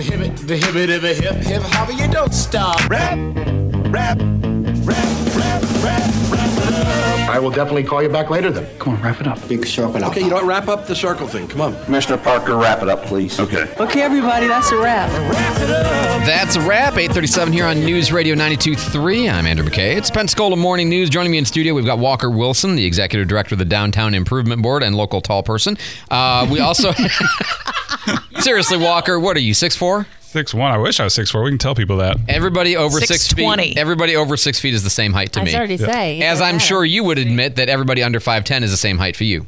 The hibbit of a hip hip hobby, you don't stop. Rap, rap, rap, rap, rap, rap. I will definitely call you back later then. Come on, wrap it up. Big circle up. Okay, you know what? Wrap up the circle thing. Come on. Commissioner Parker, wrap it up, please. Okay. Okay, everybody, that's a wrap. Wrap it up. That's a wrap. 8:37 here on News Radio 92.3. I'm Andrew McKay. It's Pensacola Morning News. Joining me in studio, we've got Walker Wilson, the Executive Director of the Downtown Improvement Board and local tall person. We also... Seriously, Walker, what are you, 6'4"? 6'1". I wish I was 6'4". We can tell people that. Everybody over 6 feet. Everybody over 6 feet is the same height to me. I was already say. As I'm sure you would admit that everybody under 5'10" is the same height for you.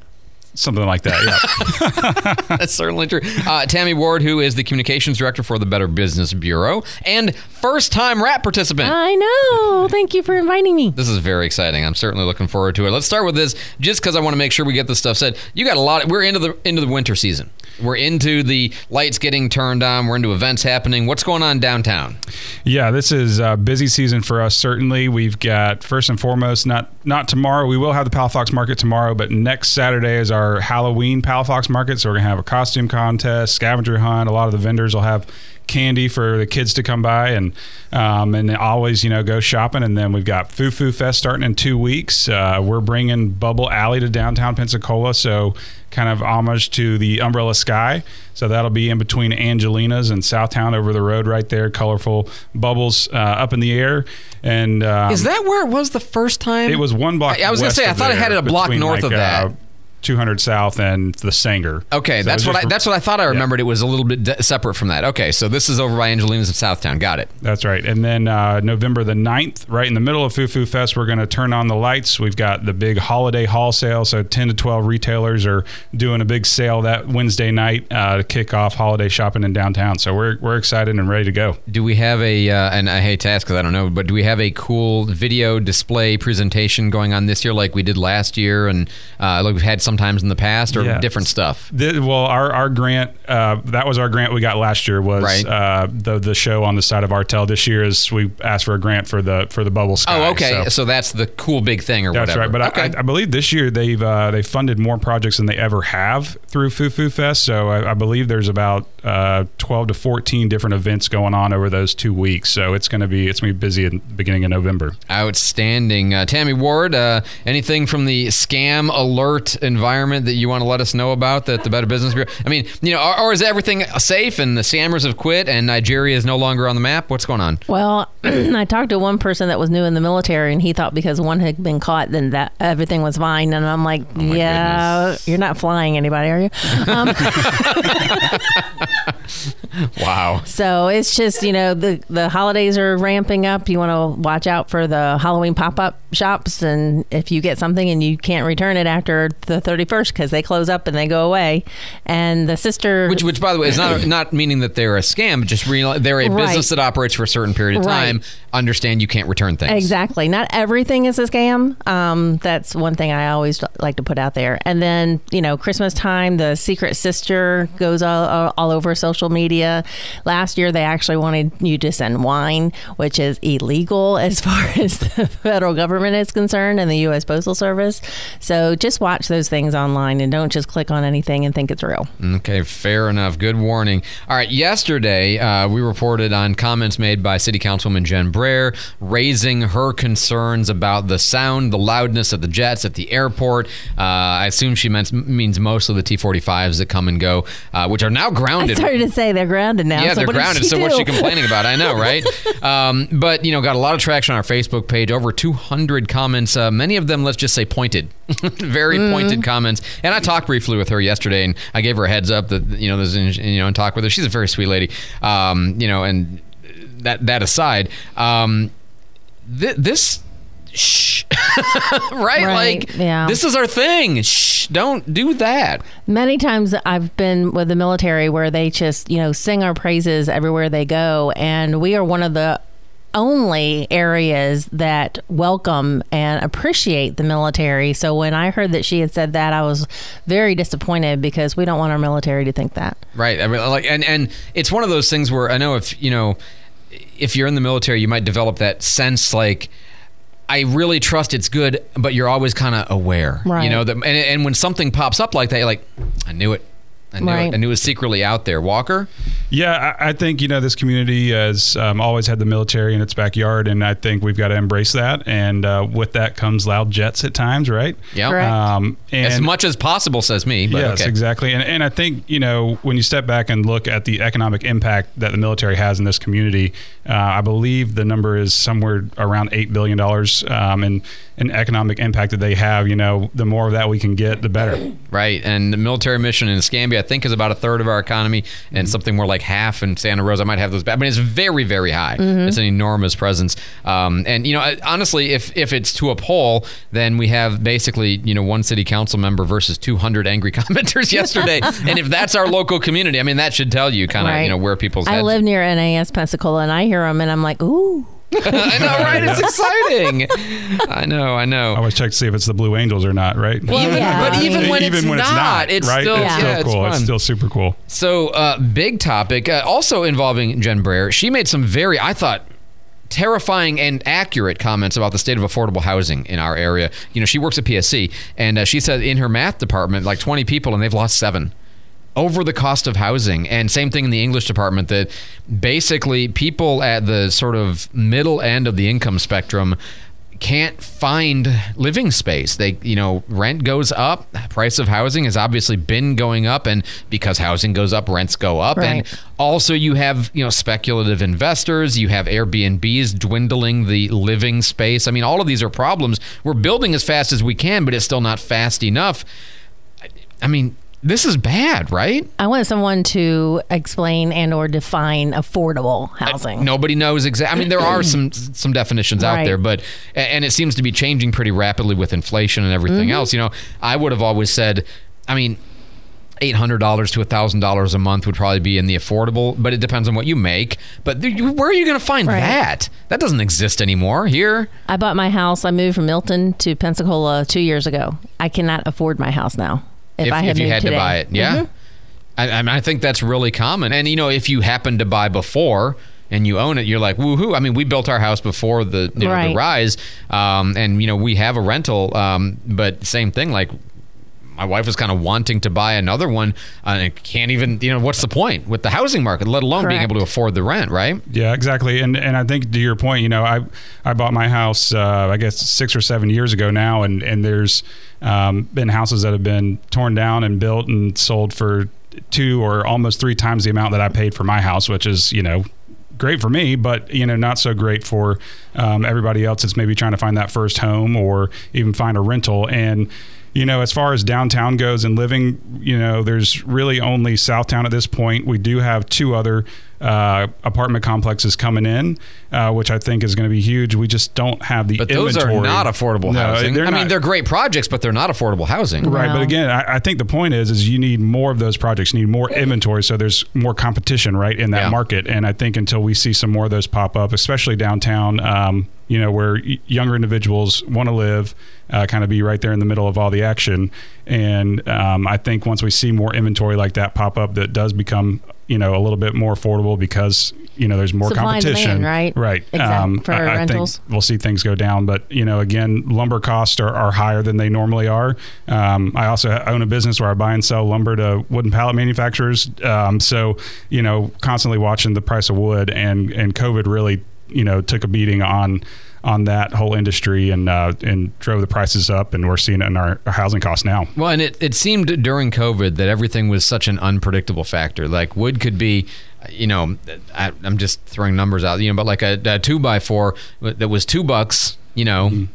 Something like that, yeah. That's certainly true. Tammy Ward, who is the communications director for the Better Business Bureau and first-time rap participant. I know. Thank you for inviting me. This is very exciting. I'm certainly looking forward to it. Let's start with this, just because I want to make sure we get this stuff said. You got a lot. We're into the winter season. We're into the lights getting turned on. We're into events happening. What's going on downtown? Yeah, this is a busy season for us, certainly. We've got, first and foremost, not tomorrow. We will have the Palafox Market tomorrow, but next Saturday is our Halloween Palafox Market. So we're going to have a costume contest, scavenger hunt. A lot of the vendors will have candy for the kids to come by and always, go shopping. And then we've got Foo Foo Fest starting in 2 weeks. We're bringing Bubble Alley to downtown Pensacola. So kind of homage to the Umbrella Sky. So that'll be in between Angelina's and Southtown over the road right there. Colorful bubbles up in the air. And is that where it was the first time? It was one block west. I was going to say, I thought I had it a block north of that. 200 South and the Sanger. Okay, so that's what I thought I remembered. Yeah. It was a little bit separate from that. Okay, so this is over by Angelina's in Southtown. Got it. That's right. And then November the 9th, right in the middle of Foo Foo Fest, we're going to turn on the lights. We've got the big holiday haul sale, so 10 to 12 retailers are doing a big sale that Wednesday night to kick off holiday shopping in downtown. So we're excited and ready to go. Do we have a, and I hate to ask because I don't know, but do we have a cool video display presentation going on this year like we did last year and like we've had some sometimes in the past or different stuff? Our grant, that was our grant we got last year was right. The show on the side of Artel. This year is we asked for a grant for the Bubble Sky. Oh, okay. So that's the cool big thing or that's whatever. That's right. But okay. I believe this year they've funded more projects than they ever have through Foo Foo Fest. So I believe there's about 12 to 14 different events going on over those 2 weeks. So it's going to be busy at the beginning of November. Outstanding. Tammy Ward, anything from the scam alert environment that you want to let us know about that the Better Business Bureau? I mean, or is everything safe and the scammers have quit and Nigeria is no longer on the map? What's going on? Well, I talked to one person that was new in the military and he thought because one had been caught, then that everything was fine. And I'm like, goodness. You're not flying anybody, are you? Wow. So it's just, the holidays are ramping up. You want to watch out for the Halloween pop-up shops. And if you get something and you can't return it after the 31st because they close up and they go away. And the sister... Which by the way, is not meaning that they're a scam, but just they're a business that operates for a certain period of time. Understand you can't return things. Exactly. Not everything is a scam. That's one thing I always like to put out there. And then, Christmas time, the secret sister goes all over social media. Last year, they actually wanted you to send wine, which is illegal as far as the federal government is concerned and the U.S. Postal Service. So just watch those things online and don't just click on anything and think it's real. Okay, fair enough. Good warning. All right, yesterday we reported on comments made by City Councilwoman Jen Brayer raising her concerns about the sound, the loudness of the jets at the airport. I assume she means mostly the T-45s that come and go, which are now grounded. I started to say they're grounded now. Yeah, so they're grounded. So what's she complaining about? I know, right? But, got a lot of traction on our Facebook page. Over 200 comments. Many of them, let's just say, pointed. Very pointed comments. And I talked briefly with her yesterday, and I gave her a heads up that, there's, and talk with her. She's a very sweet lady. And that aside, this... Shh. Right? Like, This is our thing. Shh. Don't do that. Many times I've been with the military where they just, sing our praises everywhere they go. And we are one of the only areas that welcome and appreciate the military. So when I heard that she had said that, I was very disappointed because we don't want our military to think that. Right. I mean, and it's one of those things where I know if you're in the military, you might develop that sense like, I really trust it's good, but you're always kind of aware, right. And when something pops up like that, you're like, I knew it. And it was secretly out there. Walker? Yeah, I think, this community has always had the military in its backyard, and I think we've got to embrace that. And with that comes loud jets at times, right? Yeah. As much as possible, says me. But yes, okay. Exactly. And I think, when you step back and look at the economic impact that the military has in this community, I believe the number is somewhere around $8 billion in economic impact that they have. The more of that we can get, the better. Right. And the military mission in Escambia, I think, is about a third of our economy, and something more like half in Santa Rosa. I might have those back. I mean, it's very, very high. Mm-hmm. It's an enormous presence. And, honestly, if it's to a poll, then we have basically, one city council member versus 200 angry commenters yesterday. And if that's our local community, I mean, that should tell you kind of, where people's heads. I live near NAS Pensacola, and I hear them, and I'm like, ooh. I know, right? It's exciting. I know. I always check to see if it's the Blue Angels or not, right? Well, yeah. But even when it's not, it's right? It's still cool. It's still super cool. So, big topic, also involving Jen Brayer. She made some very, I thought, terrifying and accurate comments about the state of affordable housing in our area. She works at PSC, and she said in her math department, like 20 people, and they've lost 7. Over the cost of housing. And same thing in the English department, that basically people at the sort of middle end of the income spectrum can't find living space. They, rent goes up. Price of housing has obviously been going up, and because housing goes up, rents go up. Right. And also you have, speculative investors, you have Airbnbs dwindling the living space. I mean, all of these are problems. We're building as fast as we can, but it's still not fast enough. I mean, this is bad, right? I want someone to explain and or define affordable housing. Nobody knows exactly. I mean, there are some definitions out there, but and it seems to be changing pretty rapidly with inflation and everything else. I would have always said, I mean, $800 to $1,000 a month would probably be in the affordable, but it depends on what you make. But where are you going to find that? That doesn't exist anymore here. I bought my house. I moved from Milton to Pensacola 2 years ago. I cannot afford my house now. If you had to buy it, yeah. Mm-hmm. I think that's really common. And, if you happen to buy before and you own it, you're like, woohoo. I mean, we built our house before the rise. And, we have a rental. But same thing, like my wife was kind of wanting to buy another one and can't even, what's the point with the housing market, let alone being able to afford the rent, right? Yeah, exactly. And I think to your point, I bought my house, I guess 6 or 7 years ago now. And there's, been houses that have been torn down and built and sold for 2 or almost 3 times the amount that I paid for my house, which is, great for me, but, not so great for everybody else that's maybe trying to find that first home or even find a rental. And, as far as downtown goes and living, there's really only Southtown at this point. We do have 2 other apartment complexes coming in, which I think is going to be huge. We just don't have the inventory. But those are not affordable housing. I mean, they're great projects, but they're not affordable housing. Right. No. But again, I think the point is you need more of those projects. You need more inventory, so there's more competition, right, in that market. And I think until we see some more of those pop up, especially downtown, where younger individuals want to live, kind of be right there in the middle of all the action. And I think once we see more inventory like that pop up, that does become a little bit more affordable because, there's more supply competition. And demand, right. Exactly. For rentals. I think we'll see things go down. But, again, lumber costs are higher than they normally are. I also own a business where I buy and sell lumber to wooden pallet manufacturers. So, constantly watching the price of wood and COVID really, took a beating on that whole industry and drove the prices up, and we're seeing it in our housing costs now. Well, and it seemed during COVID that everything was such an unpredictable factor. Like wood could be, I'm just throwing numbers out, but like a 2x4 that was $2,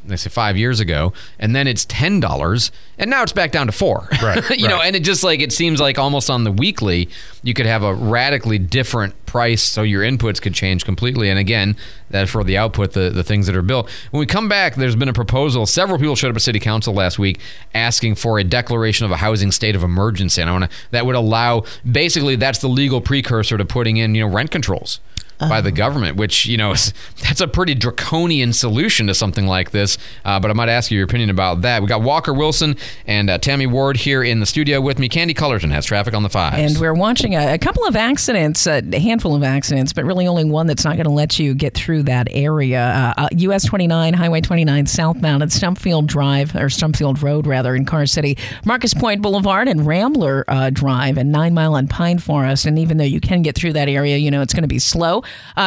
let's say 5 years ago, and then it's $10 and now it's back down to $4. Right. And it just like, it seems like almost on the weekly, you could have a radically different price, so your inputs could change completely. And again, that's for the output, the things that are built. When we come back, there's been a proposal. Several people showed up at City Council last week asking for a declaration of a housing state of emergency. And that would allow, basically that's the legal precursor to putting in, rent controls. by the government, which, you know, that's a pretty draconian solution to something like this. But I might ask you your opinion about that. We got Walker Wilson and Tammy Ward here in the studio with me. Candy Cullerton has traffic on the fives. And we're watching a couple of accidents, a handful of accidents, but really only one that's not going to let you get through that area. US 29, Highway 29 southbound at Stumpfield Drive, or Stumpfield Road rather, in Carr City, Marcus Point Boulevard and Rambler Drive and 9 Mile and Pine Forest. And even though you can get through that area, you know, it's going to be slow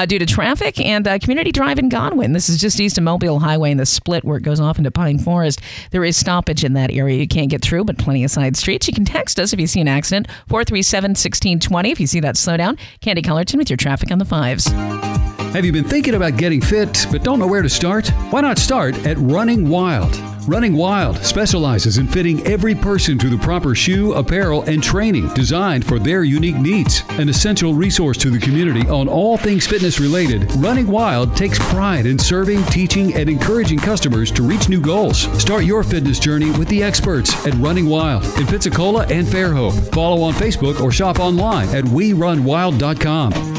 due to traffic. And Community Drive in Godwin. This is just east of Mobile Highway in the split where it goes off into Pine Forest. There is stoppage in that area. You can't get through, but plenty of side streets. You can text us if you see an accident, 437-1620. If you see that slowdown, Candy Cullerton with your traffic on the fives. Have you been thinking about getting fit, but don't know where to start? Why not start at Running Wild? Running Wild specializes in fitting every person to the proper shoe, apparel, and training designed for their unique needs. An essential resource to the community on all things fitness related, Running Wild takes pride in serving, teaching, and encouraging customers to reach new goals. Start your fitness journey with the experts at Running Wild in Pensacola and Fairhope. Follow on Facebook or shop online at WeRunWild.com.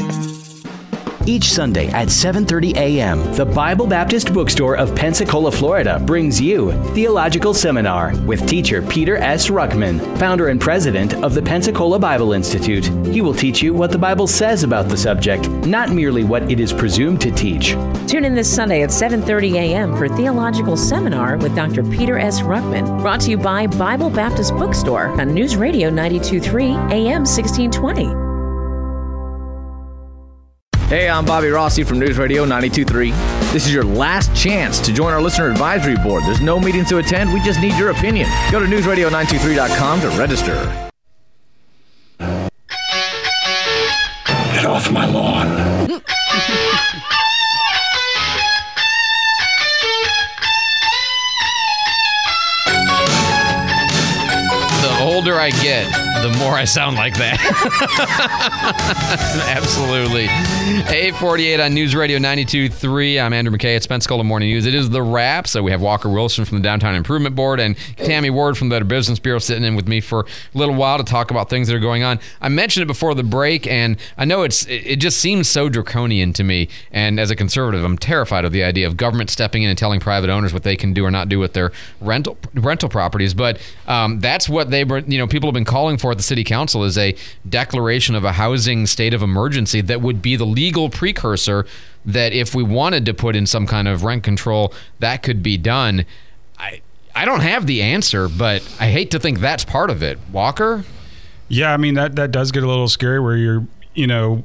Each Sunday at 7:30 a.m., the Bible Baptist Bookstore of Pensacola, Florida, brings you Theological Seminar with teacher Peter S. Ruckman, founder and president of the Pensacola Bible Institute. He will teach you what the Bible says about the subject, not merely what it is presumed to teach. Tune in this Sunday at 7:30 a.m. for Theological Seminar with Dr. Peter S. Ruckman, brought to you by Bible Baptist Bookstore on News Radio 92.3 AM 1620. Hey, I'm Bobby Rossi from News Radio 92.3. This is your last chance to join our Listener Advisory Board. There's no meetings to attend. We just need your opinion. Go to newsradio923.com to register. Get off my lawn. The older I get, the more I sound like that. Absolutely. 848 on News Radio 92.3. I'm Andrew McKay. It's Pensacola Morning News. It is the wrap. So we have Walker Wilson from the Downtown Improvement Board and Tammy Ward from the Better Business Bureau sitting in with me for a little while to talk about things that are going on. I mentioned it before the break, and I know it just seems so draconian to me. And as a conservative, I'm terrified of the idea of government stepping in and telling private owners what they can do or not do with their rental properties. But that's what people have been calling for at the city council, is a declaration of a housing state of emergency that would be the legal precursor that if we wanted to put in some kind of rent control, that could be done. I don't have the answer, but I hate to think that's part of it. Walker? Yeah, I mean, that does get a little scary where you're, you know,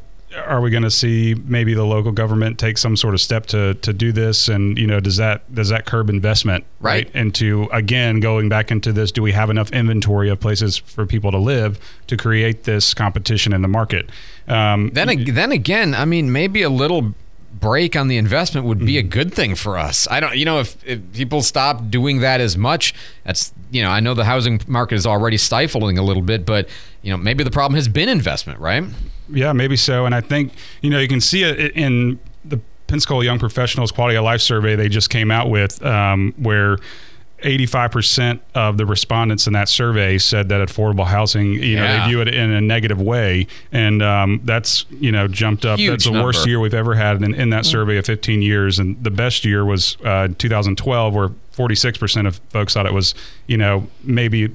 are we going to see maybe the local government take some sort of step to do this? And, you know, does that curb investment? Right. And to, again, going back into this, do we have enough inventory of places for people to live to create this competition in the market? Then again, I mean, maybe a little break on the investment would be a good thing for us. I don't, you know, if people stop doing that as much, that's, you know, I know the housing market is already stifling a little bit, but, you know, maybe the problem has been investment, right? Yeah, maybe so. And I think, you know, you can see it in the Pensacola Young Professionals Quality of Life Survey they just came out with, where 85% of the respondents in that survey said that affordable housing, they view it in a negative way. And that's, you know, jumped up. Huge that's the number. Worst year we've ever had in that survey of 15 years. And the best year was 2012, where 46% of folks thought it was, you know, maybe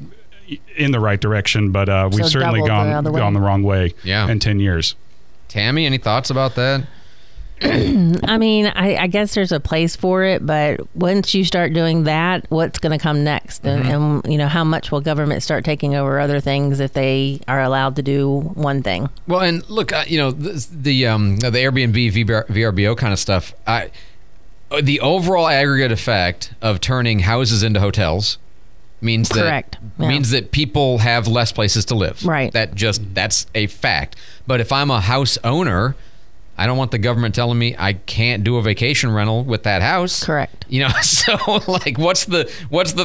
in the right direction, but we've certainly gone the wrong way in 10 years. Tammy, any thoughts about that? I mean, I guess there's a place for it, but once you start doing that, what's going to come next? And, you know, how much will government start taking over other things if they are allowed to do one thing? Well, and look, you know, the Airbnb, VRBO kind of stuff, the overall aggregate effect of turning houses into hotels means that means that people have less places to live. Right. That's a fact. But if I'm a house owner, I don't want the government telling me I can't do a vacation rental with that house. Correct. You know, so like what's the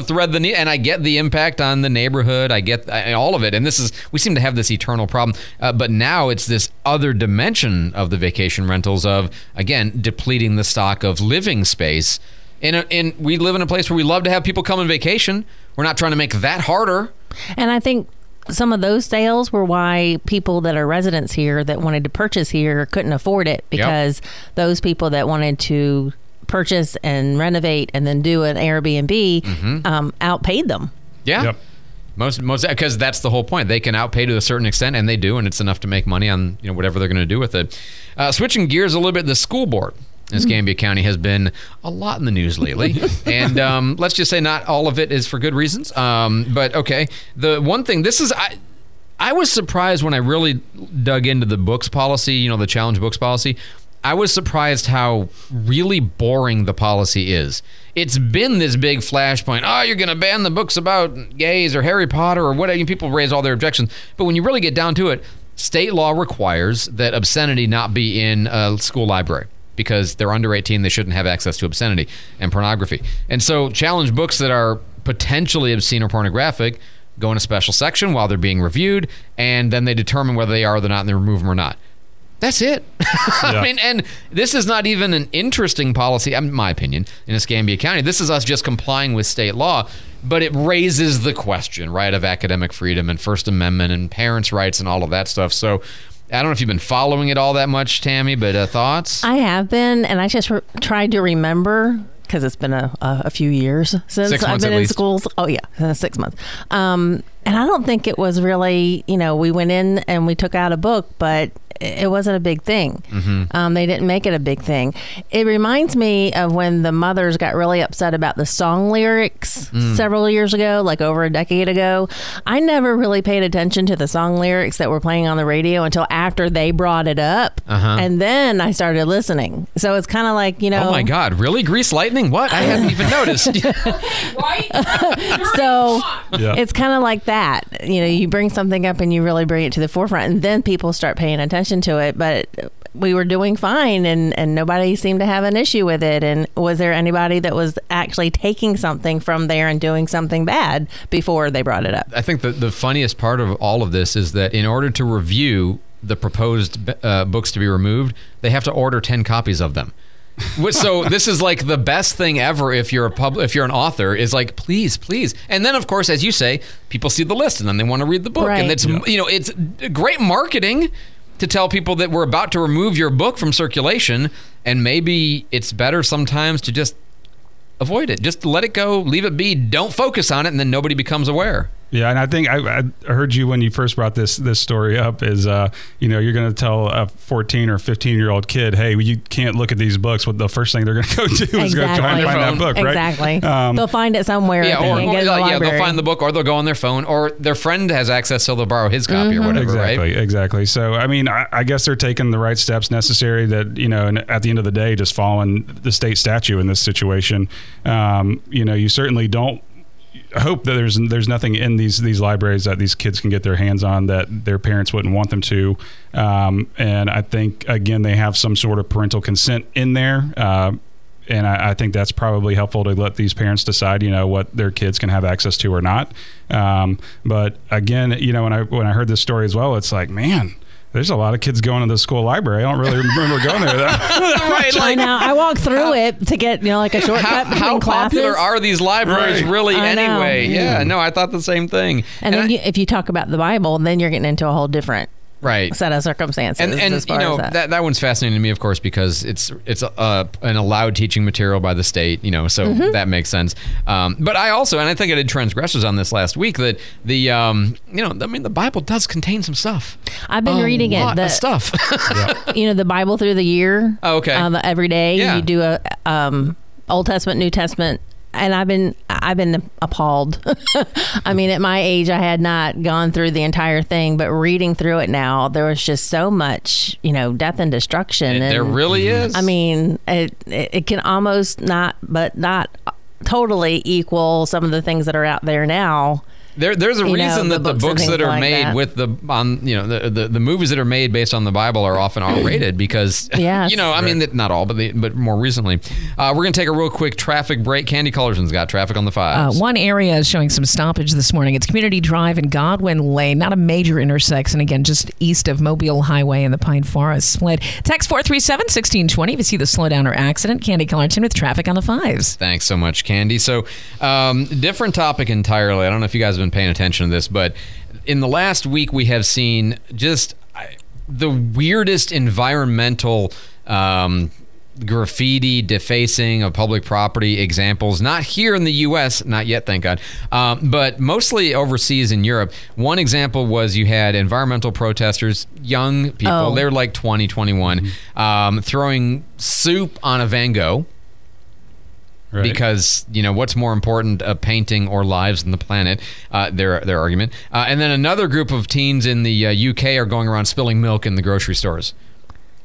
thread the need? And I get the impact on the neighborhood. I get all of it. And we seem to have this eternal problem. But now it's this other dimension of the vacation rentals of, again, depleting the stock of living space. And we live in a place where we love to have people come on vacation. We're not trying to make that harder. And I think some of those sales were why people that are residents here that wanted to purchase here couldn't afford it, because those people that wanted to purchase and renovate and then do an Airbnb outpaid them. Yeah. Yep. Most, because that's the whole point. They can outpay to a certain extent, and they do, and it's enough to make money on, you know, whatever they're going to do with it. Switching gears a little bit, the school board in Escambia County has been a lot in the news lately, and let's just say not all of it is for good reasons. But okay, the one thing, this is, I was surprised when I really dug into the books policy, you know, the challenge books policy. I was surprised how really boring the policy is. It's been this big flashpoint. Oh, you're going to ban the books about gays or Harry Potter or whatever. People raise all their objections. But when you really get down to it, state law requires that obscenity not be in a school library, because they're under 18. They shouldn't have access to obscenity and pornography. And so challenge books that are potentially obscene or pornographic go in a special section while they're being reviewed, and then they determine whether they are or they're not, and they remove them or not. That's it. Yeah. I mean, and this is not even an interesting policy, in my opinion, in Escambia County. This is us just complying with state law, but it raises the question, right, of academic freedom and First Amendment and parents' rights and all of that stuff. So I don't know if you've been following it all that much, Tammy, but thoughts? I have been, and I just tried to remember, because it's been a few years since I've been in schools. Oh, yeah, 6 months. And I don't think it was really, you know, we went in and we took out a book, but it wasn't a big thing. They didn't make it a big thing. It reminds me of when the mothers got really upset about the song lyrics several years ago, like over a decade ago. I never really paid attention to the song lyrics that were playing on the radio until after they brought it up. And then I started listening. So it's kind of like, you know. Oh, my God. Really? Grease Lightning? What? I hadn't even noticed. Right? So it's kind of like that. You know, you bring something up and you really bring it to the forefront, and then people start paying attention to it. But we were doing fine, and nobody seemed to have an issue with it. And was there anybody that was actually taking something from there and doing something bad before they brought it up? I think the funniest part of all of this is that in order to review the proposed books to be removed, they have to order 10 copies of them. So this is like the best thing ever if you're if you're an author, is like, please, please. And then, of course, as you say, people see the list and then they want to read the book. Right. And it's, you know, it's great marketing to tell people that we're about to remove your book from circulation, and maybe it's better sometimes to just avoid it. Just let it go, leave it be, don't focus on it, and then nobody becomes aware. Yeah, and I think I heard you when you first brought this story up is, you know, you're going to tell a 14 or 15-year-old kid, hey, you can't look at these books. Well, the first thing they're going to go do is go try and find that book, right? Exactly. They'll find it somewhere. Yeah, or they'll find the book, or they'll go on their phone, or their friend has access, so they'll borrow his copy or whatever, right? Exactly. So, I mean, I guess they're taking the right steps necessary that, you know, and at the end of the day, just following the state statute in this situation. You know, you certainly don't hope that there's nothing in these libraries that these kids can get their hands on that their parents wouldn't want them to. And I think, again, they have some sort of parental consent in there. And I think that's probably helpful to let these parents decide, you know, what their kids can have access to or not. But again, you know, when I heard this story as well, it's like, man, there's a lot of kids going to the school library. I don't really remember going there. Right, like, I walk through it to get, you know, like a shortcut between how classes. How popular are these libraries really anyway? Yeah, no, I thought the same thing. And then if you talk about the Bible, then you're getting into a whole different set of circumstances. And you know, that one's fascinating to me, of course, because it's an allowed teaching material by the state, you know, so that makes sense. But I also, and I think I did transgressors on this last week, that the, you know, I mean, the Bible does contain some stuff. I've been reading it. A lot of stuff. You know, the Bible through the year. Oh, okay. Every day you do a Old Testament, New Testament. And I've been appalled. I mean, at my age, I had not gone through the entire thing, but reading through it now, there was just so much, you know, death and destruction. And there really is. I mean, it can almost not totally equal some of the things that are out there now. There's a reason that the books that are made with the movies that are made based on the Bible are often R-rated because, you know, I mean, not all, but more recently. We're going to take a real quick traffic break. Candy Cullerson's got traffic on the fives. One area is showing some stoppage this morning. It's Community Drive and Godwin Lane, not a major intersection. Again, just east of Mobile Highway and the Pine Forest split. Text 437-1620 if you see the slowdown or accident. Candy Cullerson with traffic on the fives. Thanks so much, Candy. So different topic entirely. I don't know if you guys have been been paying attention to this, but in the last week we have seen just the weirdest environmental graffiti, defacing of public property examples, not here in the U.S., not yet, thank God, but mostly overseas in Europe. One example was you had environmental protesters, young people, they're like 20, 21, throwing soup on a Van Gogh. Right. Because, you know, what's more important, a painting or lives on the planet, their argument. And then another group of teens in the UK are going around spilling milk in the grocery stores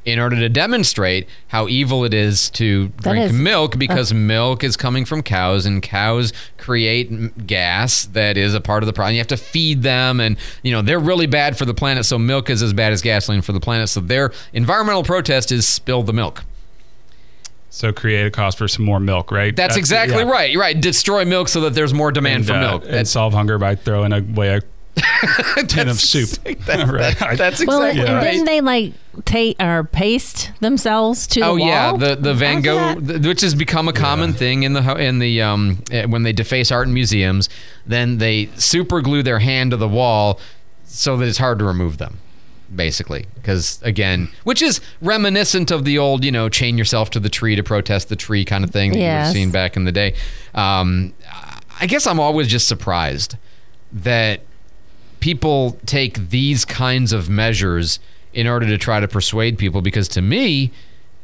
in order to demonstrate how evil it is to drink milk, because milk is coming from cows, and cows create gas that is a part of the problem. You have to feed them, and, you know, they're really bad for the planet, so milk is as bad as gasoline for the planet. So their environmental protest is spill the milk. So create a cost for some more milk, right? That's exactly right. You're right. Destroy milk so that there's more demand for milk. And solve hunger by throwing away a tin of soup. That's exactly right. And then they like paste themselves to the wall. The Van Gogh, which has become a common thing in the when they deface art in museums. Then they super glue their hand to the wall so that it's hard to remove them. Basically, because again, which is reminiscent of the old, you know, chain yourself to the tree to protest the tree kind of thing that you've seen back in the day. I guess I'm always just surprised that people take these kinds of measures in order to try to persuade people, because to me,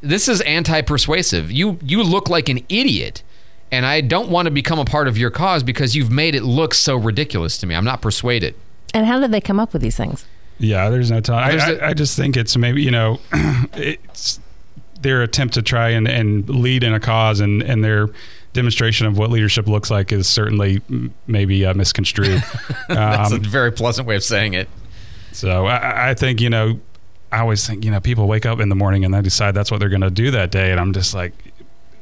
this is anti-persuasive. You look like an idiot, and I don't want to become a part of your cause because you've made it look so ridiculous to me. I'm not persuaded. And how did they come up with these things? Yeah, there's no time. I just think it's maybe, you know, it's their attempt to try and lead in a cause, and their demonstration of what leadership looks like is certainly maybe misconstrued. That's a very pleasant way of saying it. So I think, you know, I always think, you know, people wake up in the morning and they decide that's what they're going to do that day. And I'm just like,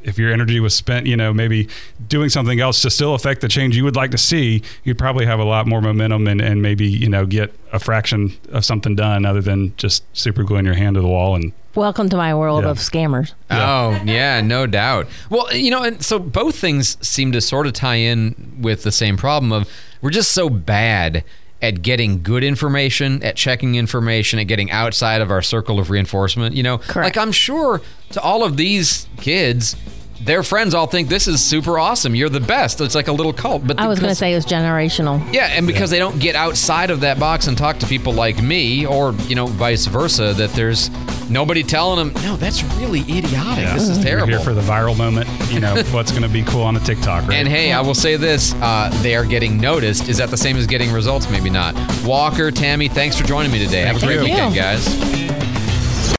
if your energy was spent, you know, maybe doing something else to still affect the change you would like to see, you'd probably have a lot more momentum and maybe, you know, get a fraction of something done other than just super gluing your hand to the wall. And welcome to my world of scammers. Yeah. Oh, yeah, no doubt. Well, you know, and so both things seem to sort of tie in with the same problem of we're just so bad at getting good information, at checking information, at getting outside of our circle of reinforcement, you know? Correct. Like, I'm sure to all of these kids, their friends all think this is super awesome. You're the best. It's like a little cult. But I was going to say it was generational. Yeah, and because they don't get outside of that box and talk to people like me, or, you know, vice versa, that there's nobody telling them, no, that's really idiotic. Yeah. This is terrible. You're here for the viral moment, you know, what's going to be cool on a TikTok, right? And hey, I will say this, they are getting noticed. Is that the same as getting results? Maybe not. Walker, Tammy, thanks for joining me today. Have a great weekend, guys.